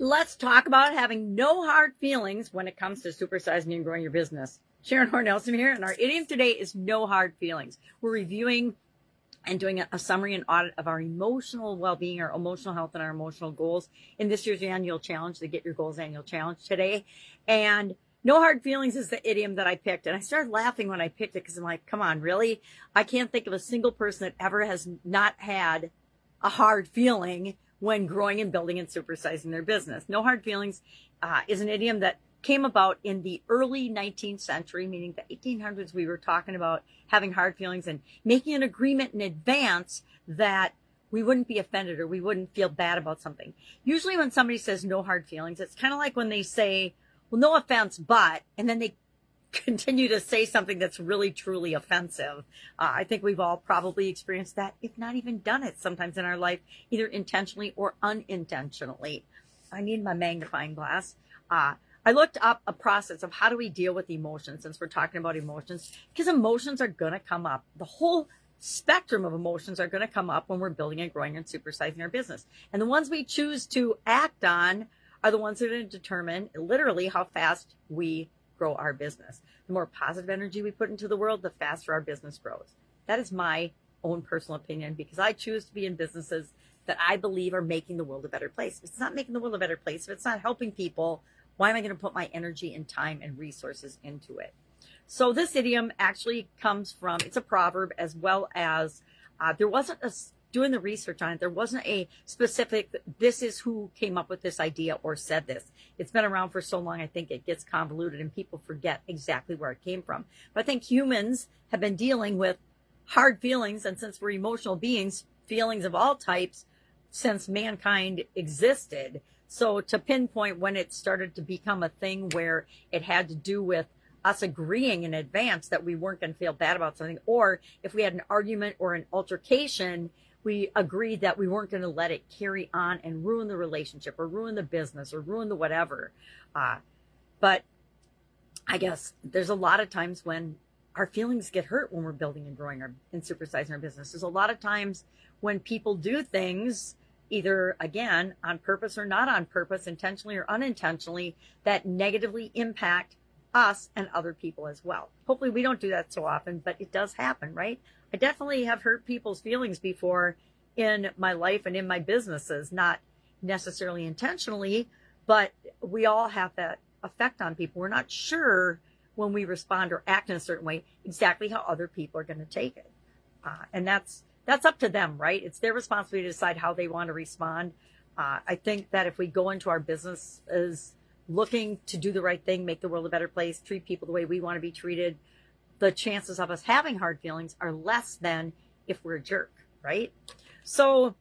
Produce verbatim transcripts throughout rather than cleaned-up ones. Let's talk about having no hard feelings when it comes to supersizing and growing your business. Sharon Horne-Nelson here, and our idiom today is no hard feelings. We're reviewing and doing a summary and audit of our emotional well-being, our emotional health, and our emotional goals in this year's annual challenge, the Get Your Goals Annual Challenge today. And no hard feelings is the idiom that I picked. And I started laughing when I picked it because I'm like, come on, really? I can't think of a single person that ever has not had a hard feeling when growing and building and supersizing their business. No hard feelings uh, is an idiom that came about in the early nineteenth century, meaning the eighteen hundreds. We were talking about having hard feelings and making an agreement in advance that we wouldn't be offended or we wouldn't feel bad about something. Usually when somebody says no hard feelings, it's kind of like when they say, well, no offense, but, and then they continue to say something that's really, truly offensive. Uh, I think we've all probably experienced that, if not even done it sometimes in our life, either intentionally or unintentionally. I need my magnifying glass. Uh, I looked up a process of how do we deal with emotions, since we're talking about emotions, because emotions are going to come up. The whole spectrum of emotions are going to come up when we're building and growing and supersizing our business. And the ones we choose to act on are the ones that are going to determine literally how fast we grow our business. The more positive energy we put into the world, the faster our business grows. That is my own personal opinion, because I choose to be in businesses that I believe are making the world a better place. If it's not making the world a better place, if it's not helping people, why am I going to put my energy and time and resources into it? So this idiom actually comes from, it's a proverb, as well as uh, there wasn't a, doing the research on it, there wasn't a specific, this is who came up with this idea or said this. It's been around for so long, I think it gets convoluted and people forget exactly where it came from. But I think humans have been dealing with hard feelings, and since we're emotional beings, feelings of all types, since mankind existed. So to pinpoint when it started to become a thing where it had to do with us agreeing in advance that we weren't going to feel bad about something, or if we had an argument or an altercation, we agreed that we weren't going to let it carry on and ruin the relationship or ruin the business or ruin the whatever. Uh, but I guess there's a lot of times when our feelings get hurt when we're building and growing our, and supersizing our business. There's a lot of times when people do things, either, again, on purpose or not on purpose, intentionally or unintentionally, that negatively impact us and other people as well. Hopefully we don't do that so often, but it does happen, right? I definitely have hurt people's feelings before in my life and in my businesses, not necessarily intentionally, but we all have that effect on people. We're not sure when we respond or act in a certain way exactly how other people are going to take it. Uh, and that's That's up to them, right? It's their responsibility to decide how they want to respond. Uh, I think that if we go into our business as looking to do the right thing, make the world a better place, treat people the way we want to be treated, the chances of us having hard feelings are less than if we're a jerk, right? So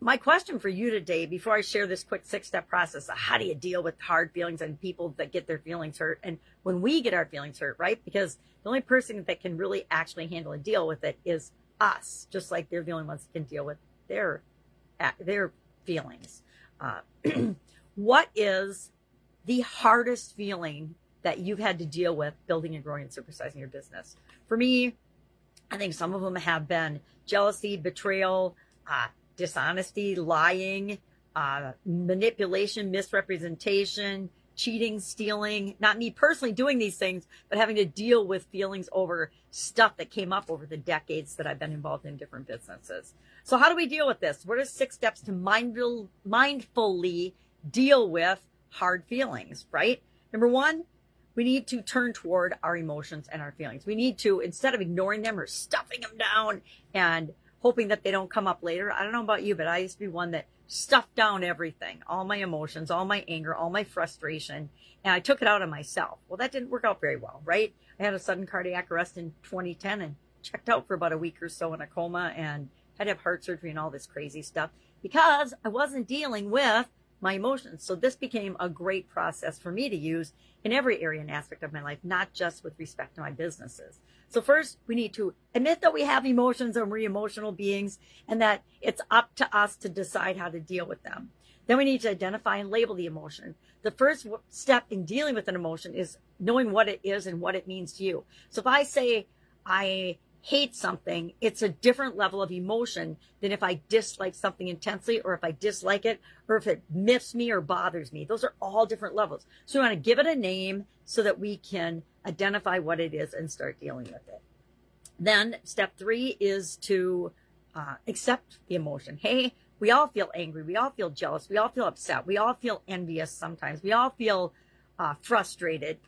my question for you today, before I share this quick six-step process, how do you deal with hard feelings and people that get their feelings hurt, and when we get our feelings hurt, right? Because the only person that can really actually handle and deal with it is us, just like they're the only ones that can deal with their their feelings. Uh, what is the hardest feeling that you've had to deal with building and growing and supersizing your business? For me, I think some of them have been jealousy, betrayal, uh, dishonesty, lying, uh, manipulation, misrepresentation, cheating, stealing, not me personally doing these things, but having to deal with feelings over stuff that came up over the decades that I've been involved in different businesses. So how do we deal with this? What are six steps to mindful, mindfully deal with hard feelings, right? Number one, we need to turn toward our emotions and our feelings. We need to, instead of ignoring them or stuffing them down and hoping that they don't come up later. I don't know about you, but I used to be one that stuffed down everything, all my emotions, all my anger, all my frustration, and I took it out on myself. Well, that didn't work out very well, right? I had a sudden cardiac arrest in twenty ten and checked out for about a week or so in a coma and had to have heart surgery and all this crazy stuff because I wasn't dealing with my emotions. So this became a great process for me to use in every area and aspect of my life, not just with respect to my businesses. So first, we need to admit that we have emotions and we're emotional beings and that it's up to us to decide how to deal with them. Then we need to identify and label the emotion. The first step in dealing with an emotion is knowing what it is and what it means to you. So if I say I hate something, it's a different level of emotion than if I dislike something intensely, or if I dislike it, or if it miffs me or bothers me. Those are all different levels. So we want to give it a name so that we can identify what it is and start dealing with it. Then step three is to uh, accept the emotion. Hey, we all feel angry. We all feel jealous. We all feel upset. We all feel envious sometimes. We all feel uh, frustrated.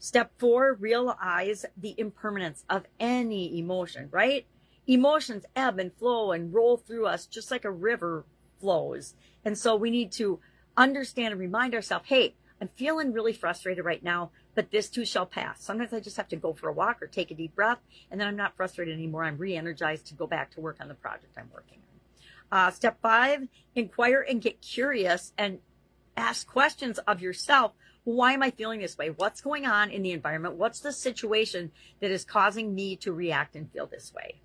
Step four, realize the impermanence of any emotion, right? Emotions ebb and flow and roll through us just like a river flows. And so we need to understand and remind ourselves, hey, I'm feeling really frustrated right now, but this too shall pass. Sometimes I just have to go for a walk or take a deep breath, and then I'm not frustrated anymore. I'm re-energized to go back to work on the project I'm working on. Uh, step five, inquire and get curious and ask questions of yourself. Why am I feeling this way? What's going on in the environment? What's the situation that is causing me to react and feel this way?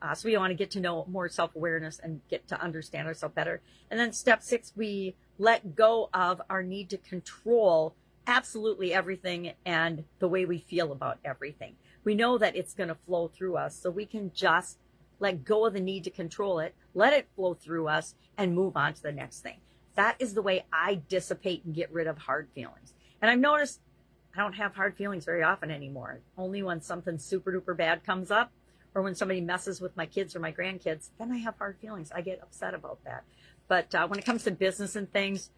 Uh, so we want to get to know more self-awareness and get to understand ourselves better. And then step six, we let go of our need to control absolutely everything and the way we feel about everything. We know that it's going to flow through us, so we can just let go of the need to control it, let it flow through us, and move on to the next thing. That is the way I dissipate and get rid of hard feelings. And I've noticed I don't have hard feelings very often anymore. Only when something super duper bad comes up, or when somebody messes with my kids or my grandkids, then I have hard feelings. I get upset about that. But uh, when it comes to business and things,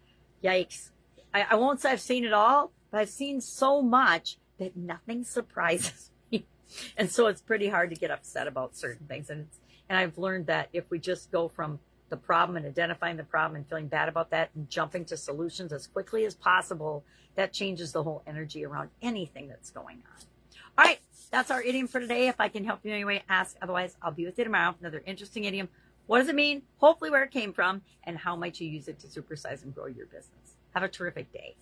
yikes. I, I won't say I've seen it all, but I've seen so much that nothing surprises me. And so it's pretty hard to get upset about certain things. And, it's, and I've learned that if we just go from the problem and identifying the problem and feeling bad about that and jumping to solutions as quickly as possible, that changes the whole energy around anything that's going on. All right, that's our idiom for today. If I can help you in any way, ask. Otherwise, I'll be with you tomorrow with another interesting idiom. What does it mean? Hopefully where it came from, and how might you use it to supersize and grow your business. Have a terrific day.